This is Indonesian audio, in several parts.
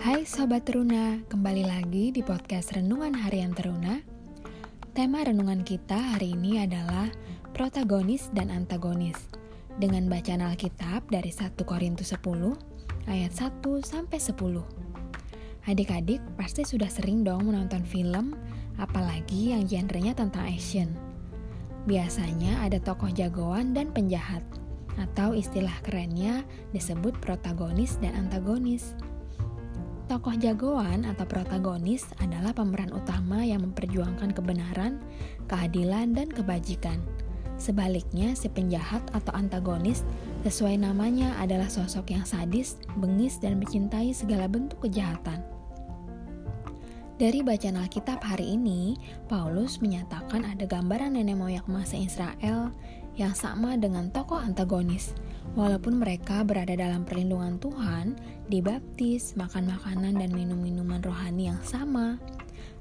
Hai Sobat Teruna, kembali lagi di podcast Renungan Harian Teruna. Tema renungan kita hari ini adalah protagonis dan antagonis, dengan bacaan Alkitab dari 1 Korintus 10 ayat 1-10. Adik-adik pasti sudah sering dong menonton film, apalagi yang genrenya tentang action. Biasanya ada tokoh jagoan dan penjahat, atau istilah kerennya disebut protagonis dan antagonis. Tokoh jagoan atau protagonis adalah pemeran utama yang memperjuangkan kebenaran, keadilan, dan kebajikan. Sebaliknya, si penjahat atau antagonis sesuai namanya adalah sosok yang sadis, bengis, dan mencintai segala bentuk kejahatan. Dari bacaan Alkitab hari ini, Paulus menyatakan ada gambaran nenek moyang masa Israel yang sama dengan tokoh antagonis. Walaupun mereka berada dalam perlindungan Tuhan, dibaptis, makan makanan dan minum-minuman rohani yang sama,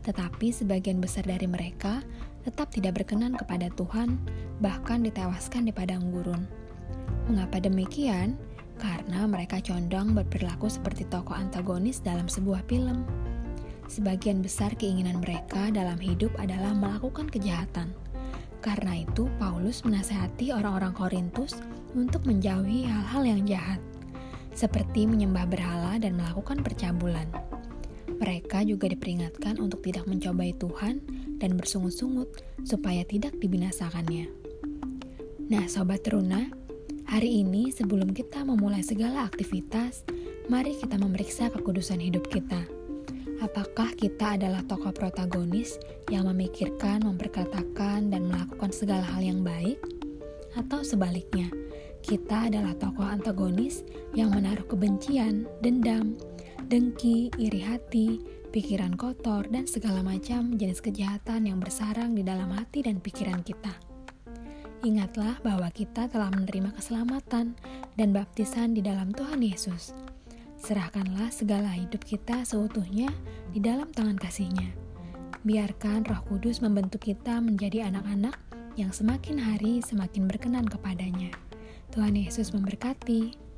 tetapi sebagian besar dari mereka tetap tidak berkenan kepada Tuhan, bahkan ditewaskan di padang gurun. Mengapa demikian? Karena mereka condong berperilaku seperti tokoh antagonis dalam sebuah film. Sebagian besar keinginan mereka dalam hidup adalah melakukan kejahatan. Karena itu, Paulus menasihati orang-orang Korintus untuk menjauhi hal-hal yang jahat, seperti menyembah berhala dan melakukan percabulan. Mereka juga diperingatkan untuk tidak mencobai Tuhan dan bersungut-sungut supaya tidak dibinasakannya. Nah, Sobat Teruna, hari ini sebelum kita memulai segala aktivitas, mari kita memeriksa kekudusan hidup kita. Apakah kita adalah tokoh protagonis yang memikirkan, memperkatakan, dan melakukan segala hal yang baik? Atau sebaliknya, kita adalah tokoh antagonis yang menaruh kebencian, dendam, dengki, iri hati, pikiran kotor, dan segala macam jenis kejahatan yang bersarang di dalam hati dan pikiran kita. Ingatlah bahwa kita telah menerima keselamatan dan baptisan di dalam Tuhan Yesus. Serahkanlah segala hidup kita seutuhnya di dalam tangan kasih-Nya. Biarkan Roh Kudus membentuk kita menjadi anak-anak yang semakin hari semakin berkenan kepadanya. Tuhan Yesus memberkati.